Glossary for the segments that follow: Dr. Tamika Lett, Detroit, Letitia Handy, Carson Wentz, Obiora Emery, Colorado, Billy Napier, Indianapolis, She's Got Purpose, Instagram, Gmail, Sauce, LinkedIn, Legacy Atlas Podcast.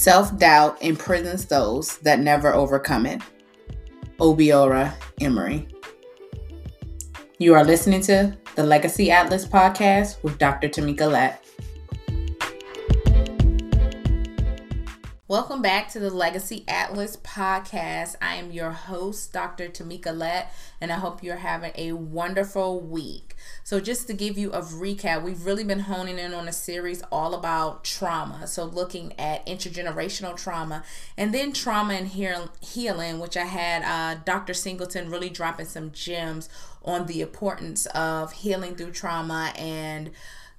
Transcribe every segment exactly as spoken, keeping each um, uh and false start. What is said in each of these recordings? Self-doubt imprisons those that never overcome it. Obiora Emery. You are listening to the Legacy Atlas Podcast with Doctor Tamika Lett. Welcome back to the Legacy Atlas Podcast. I am your host, Doctor Tamika Lett, and I hope you're having a wonderful week. So just to give you a recap, we've really been honing in on a series all about trauma. So looking at intergenerational trauma and then trauma and healing, which I had uh, Doctor Singleton really dropping some gems on the importance of healing through trauma and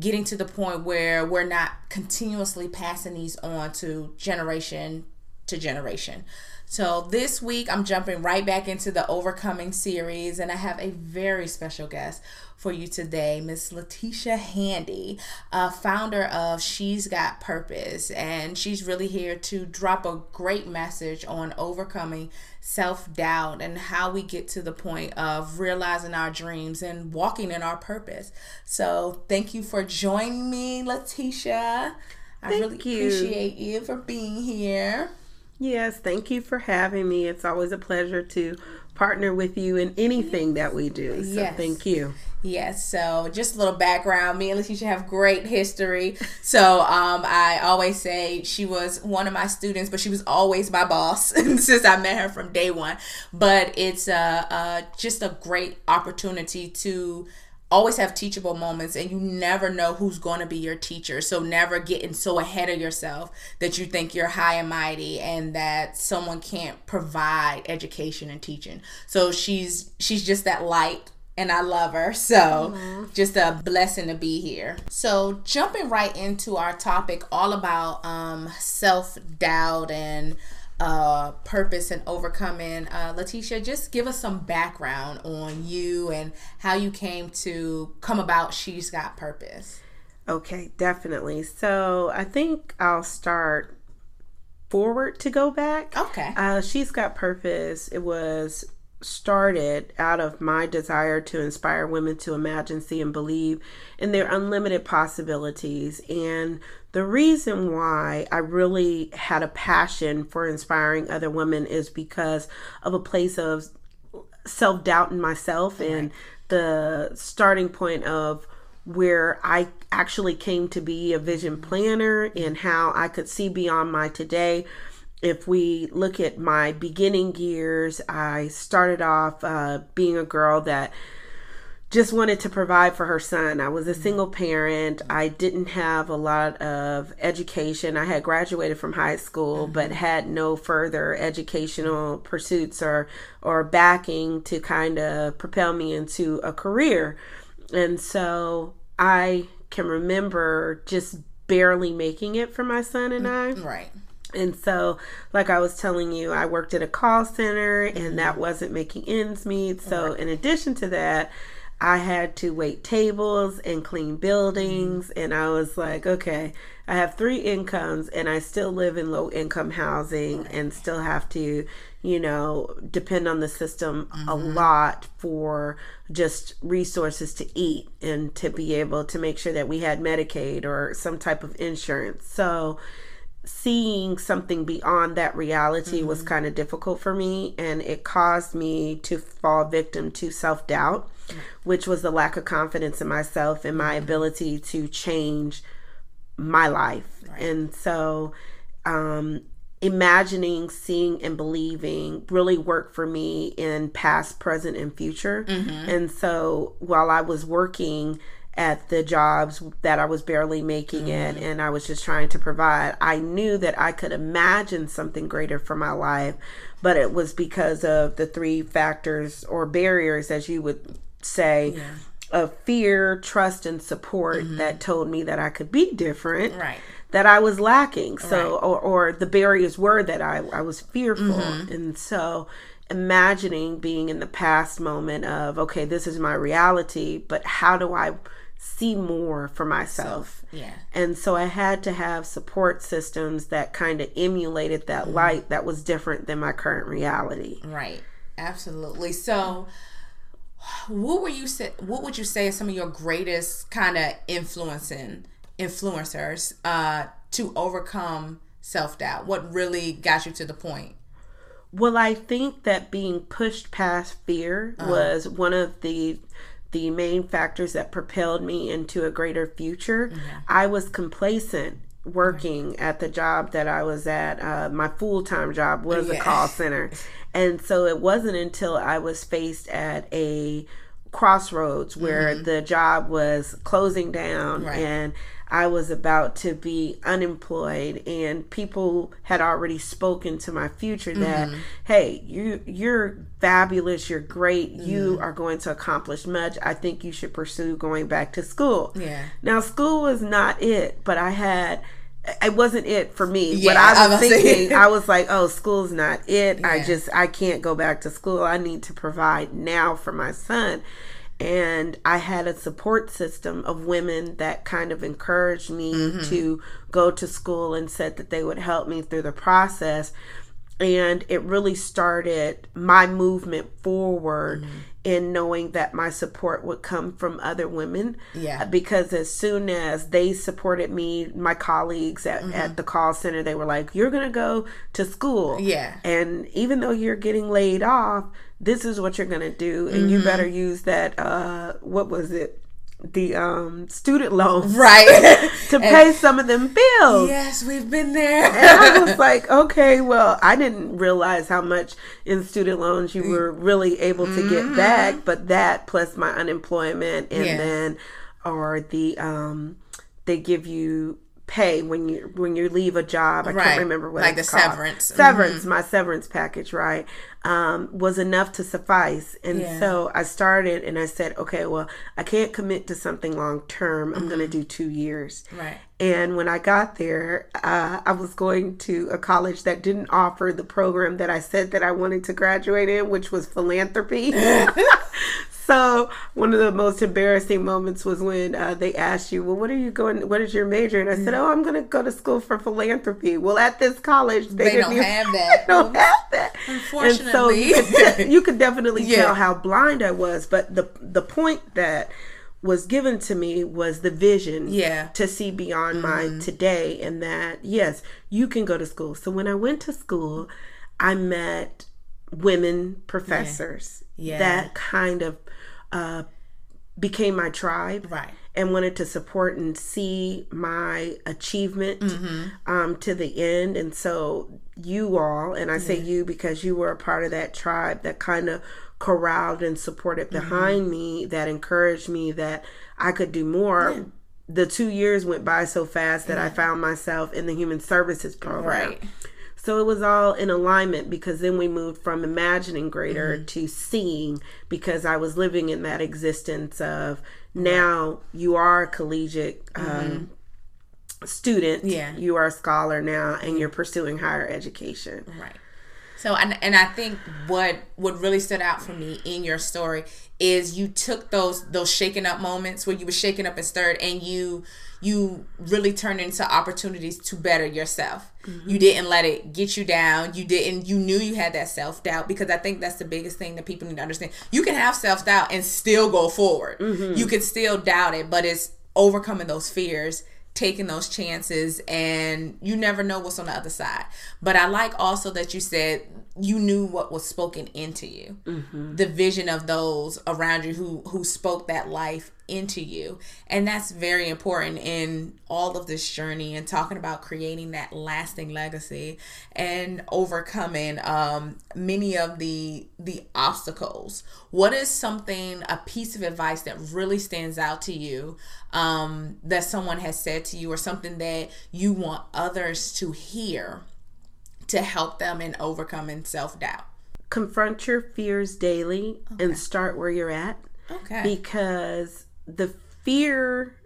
getting to the point where we're not continuously passing these on to generation to generation. So this week, I'm jumping right back into the Overcoming series, and I have a very special guest for you today, Miss Letitia Handy, uh, founder of She's Got Purpose, and she's really here to drop a great message on overcoming self-doubt and how we get to the point of realizing our dreams and walking in our purpose. So thank you for joining me, Letitia. I thank really you. appreciate you for being here. Yes, thank you for having me. It's always a pleasure to partner with you in anything that we do. So yes. Thank you. Yes, so just a little background. Me and Letitia have great history. So um, I always say she was one of my students, but she was always my boss since I met her from day one. But it's uh, uh, just a great opportunity to always have teachable moments, and you never know who's going to be your teacher. So never getting so ahead of yourself that you think you're high and mighty and that someone can't provide education and teaching. So she's she's just that light, and I love her. So mm-hmm. just a blessing to be here. So jumping right into our topic all about um, self-doubt and Uh, purpose and overcoming. Uh, Letitia, just give us some background on you and how you came to come about She's Got Purpose. Okay, definitely. So I think I'll start forward to go back. Okay. Uh, She's Got Purpose. It was started out of my desire to inspire women to imagine, see, and believe in their unlimited possibilities. And the reason why I really had a passion for inspiring other women is because of a place of self-doubt in myself All right. and the starting point of where I actually came to be a vision planner and how I could see beyond my today. If we look at my beginning years, I started off uh, being a girl that just wanted to provide for her son. I was a single parent. I didn't have a lot of education. I had graduated from high school, but had no further educational pursuits or, or backing to kind of propel me into a career. And so I can remember just barely making it for my son and I. Right. And so, like I was telling you, I worked at a call center and mm-hmm. that wasn't making ends meet. So right. in addition to that, I had to wait tables and clean buildings. Mm-hmm. And I was like, okay, I have three incomes and I still live in low income housing right. and still have to, you know, depend on the system mm-hmm. a lot for just resources to eat and to be able to make sure that we had Medicaid or some type of insurance. So seeing something beyond that reality mm-hmm. was kind of difficult for me, and it caused me to fall victim to self-doubt, mm-hmm. which was the lack of confidence in myself and my mm-hmm. ability to change my life. Right. And so um, imagining, seeing, and believing really worked for me in past, present, and future. Mm-hmm. And so while I was working at the jobs that I was barely making mm-hmm. it and I was just trying to provide, I knew that I could imagine something greater for my life, but it was because of the three factors or barriers, as you would say, yeah. of fear, trust, and support mm-hmm. that told me that I could be different, right. that I was lacking. So, right. or, or the barriers were that I, I was fearful. Mm-hmm. And so imagining being in the past moment of, okay, this is my reality, but how do I see more for myself? So, yeah. And so I had to have support systems that kind of emulated that mm-hmm. light that was different than my current reality. Right. Absolutely. So what were you say, what would you say are some of your greatest kind of influencing influencers uh to overcome self-doubt? What really got you to the point? Well, I think that being pushed past fear uh-huh. was one of the the main factors that propelled me into a greater future. Mm-hmm. I was complacent working right. at the job that I was at. Uh, my full-time job was yeah. a call center. And so it wasn't until I was faced at a crossroads where mm-hmm. the job was closing down right. and I was about to be unemployed, and people had already spoken to my future that, mm-hmm. hey, you, you're fabulous, you're great, mm-hmm. you are going to accomplish much. I think you should pursue going back to school. Yeah. Now, school was not it, but I had... it wasn't it for me. Yeah, what I was thinking, I was like, oh, school's not it. Yeah. I just, I can't go back to school. I need to provide now for my son. And I had a support system of women that kind of encouraged me mm-hmm. to go to school and said that they would help me through the process. And it really started my movement forward mm-hmm. in knowing that my support would come from other women. Yeah. Because as soon as they supported me, my colleagues at, mm-hmm. at the call center, they were like, you're going to go to school. Yeah. And even though you're getting laid off, this is what you're going to do. And mm-hmm. you better use that, uh, what was it? the um student loans right to pay and, some of them bills. Yes, we've been there. And I was like, okay, well, I didn't realize how much in student loans you were really able to get mm-hmm. back, but that plus my unemployment and yeah. then or the um they give you pay when you when you leave a job. I right. can't remember what like it's the called. severance severance mm-hmm. my severance package right um was enough to suffice. And yeah. so I started and I said, okay, well, I can't commit to something long term. I'm mm-hmm. gonna do two years. Right. And when I got there, uh, I was going to a college that didn't offer the program that I said that I wanted to graduate in, which was philanthropy. So one of the most embarrassing moments was when uh, they asked you, well, what are you going, what is your major? And I said, oh, I'm going to go to school for philanthropy. Well, at this college, they, they didn't don't even, have that. They don't have that. Unfortunately. And so you could definitely yeah. tell how blind I was. But the the point that was given to me was the vision yeah. to see beyond mm-hmm. my today, and that, yes, you can go to school. So when I went to school, I met women professors. Yeah. Yeah. That kind of uh, became my tribe. Right. And wanted to support and see my achievement mm-hmm. um, to the end. And so you all, and I say yeah. you because you were a part of that tribe that kind of corralled and supported behind mm-hmm. me, that encouraged me that I could do more. Yeah. The two years went by so fast that yeah. I found myself in the human services program. Right. So it was all in alignment, because then we moved from imagining greater mm-hmm. to seeing, because I was living in that existence of now you are a collegiate mm-hmm. um, student, yeah. you are a scholar now, and you're pursuing higher education. Right. So, and, and I think what, what really stood out for me in your story is you took those those shaken up moments where you were shaken up and stirred, and you you really turned into opportunities to better yourself. Mm-hmm. You didn't let it get you down. You didn't. You knew you had that self-doubt, because I think that's the biggest thing that people need to understand. You can have self-doubt and still go forward. Mm-hmm. You can still doubt it, but it's overcoming those fears, taking those chances, and you never know what's on the other side. But I like also that you said you knew what was spoken into you, mm-hmm. the vision of those around you who who spoke that life into you. And that's very important in all of this journey and talking about creating that lasting legacy and overcoming um, many of the the obstacles. What is something, a piece of advice that really stands out to you um, that someone has said to you, or something that you want others to hear to help them in overcoming self-doubt? Confront your fears daily okay. and start where you're at. Okay. Because the fear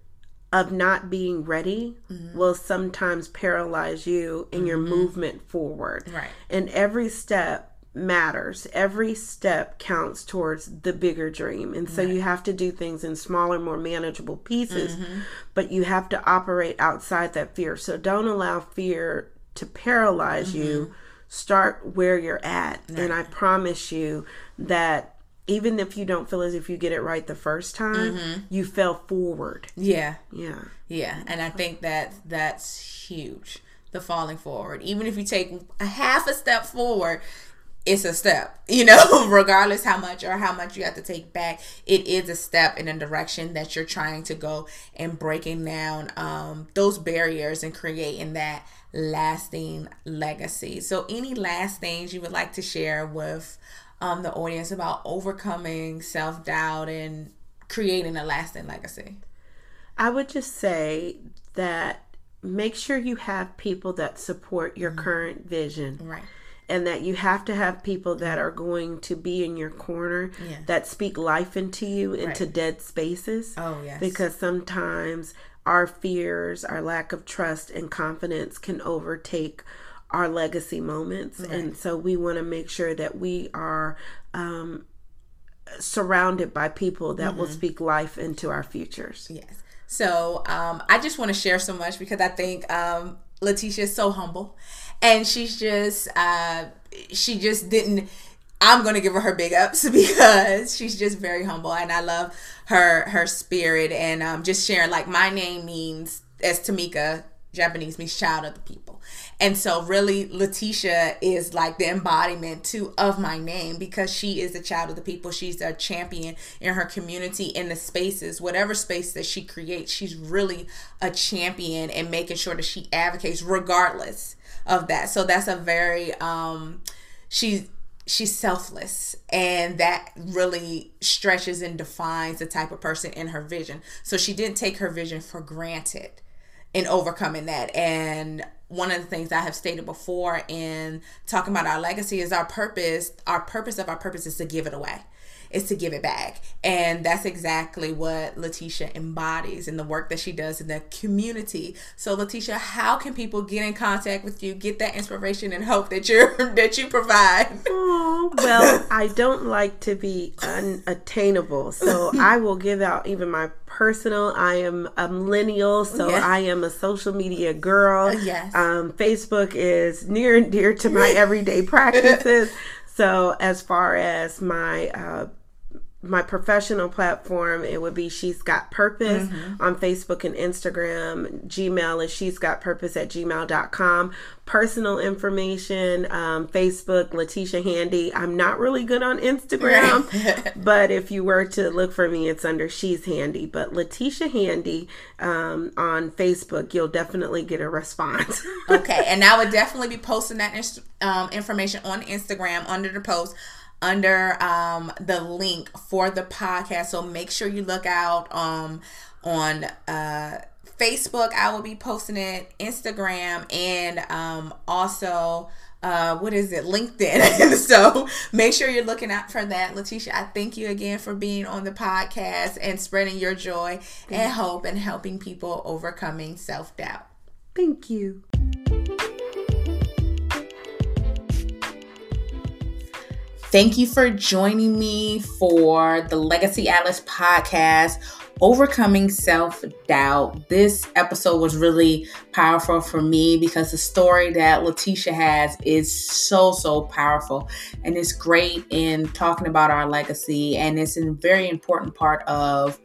of not being ready mm-hmm. will sometimes paralyze you in mm-hmm. your movement forward. Right. And every step matters. Every step counts towards the bigger dream. And so right. you have to do things in smaller, more manageable pieces, mm-hmm. but you have to operate outside that fear. So don't allow fear to paralyze mm-hmm. you. Start where you're at. Right. And I promise you that even if you don't feel as if you get it right the first time, mm-hmm. you fell forward. Yeah. Yeah. Yeah. And I think that that's huge. the falling forward. Even if you take a half a step forward, it's a step, you know, regardless how much or how much you have to take back, it is a step in a direction that you're trying to go, and breaking down um, those barriers and creating that lasting legacy. So any last things you would like to share with um, the audience about overcoming self-doubt and creating a lasting legacy? I would just say that make sure you have people that support your mm-hmm. current vision. Right. And that you have to have people that are going to be in your corner, yeah. that speak life into you, into right. dead spaces. Oh, yes. Because sometimes our fears, our lack of trust and confidence can overtake our legacy moments. Right. And so we want to make sure that we are um, surrounded by people that mm-hmm. will speak life into our futures. Yes. So um, I just want to share so much, because I think um, Letitia is so humble. And she's just, uh, she just didn't, I'm going to give her her big ups, because she's just very humble. And I love her, her spirit, and um, just sharing, like, my name means, as Tamika, Japanese, means child of the people. And so really Letitia is like the embodiment too of my name, because she is a child of the people. She's a champion in her community, in the spaces, whatever space that she creates. She's really a champion and making sure that she advocates regardless of that. So that's a very, um, she's, she's selfless, and that really stretches and defines the type of person in her vision. So she didn't take her vision for granted in overcoming that. And one of the things I have stated before in talking about our legacy is our purpose. Our purpose of our purpose is to give it away, is to give it back. And that's exactly what Letitia embodies in the work that she does in the community. So Letitia, how can people get in contact with you, get that inspiration and hope that you're that you provide? Oh, well, I don't like to be unattainable, so I will give out even my personal. I am a millennial, so yes. I am a social media girl. Yes. Um, Facebook is near and dear to my everyday practices. So as far as my uh, my professional platform, it would be She's Got Purpose mm-hmm. on Facebook and Instagram. Gmail is She's Got Purpose at gmail dot com. Personal information, um, Facebook, Letitia Handy. I'm not really good on Instagram, right. but if you were to look for me, it's under She's Handy. But Letitia Handy um, on Facebook, you'll definitely get a response. Okay, and I would definitely be posting that inst- um, information on Instagram under the post, under um, the link for the podcast. So make sure you look out um, on uh, Facebook. I will be posting it, Instagram, and um, also uh, what is it? LinkedIn. So make sure you're looking out for that. Letitia, I thank you again for being on the podcast and spreading your joy thank and you. hope, and helping people overcoming self-doubt. Thank you. Thank you for joining me for the Legacy Atlas podcast, Overcoming Self-Doubt. This episode was really powerful for me, because the story that Letitia has is so, so powerful. And it's great in talking about our legacy, and it's a very important part of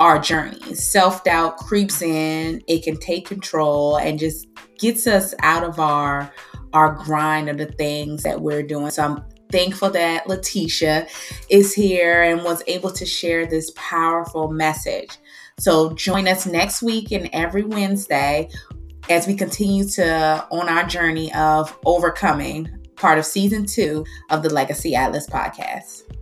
our journey. Self-doubt creeps in, it can take control, and just gets us out of our, our grind of the things that we're doing. So I'm thankful that Letitia is here and was able to share this powerful message. So join us next week and every Wednesday as we continue to on our journey of overcoming, part of season two of the Legacy Atlas podcast.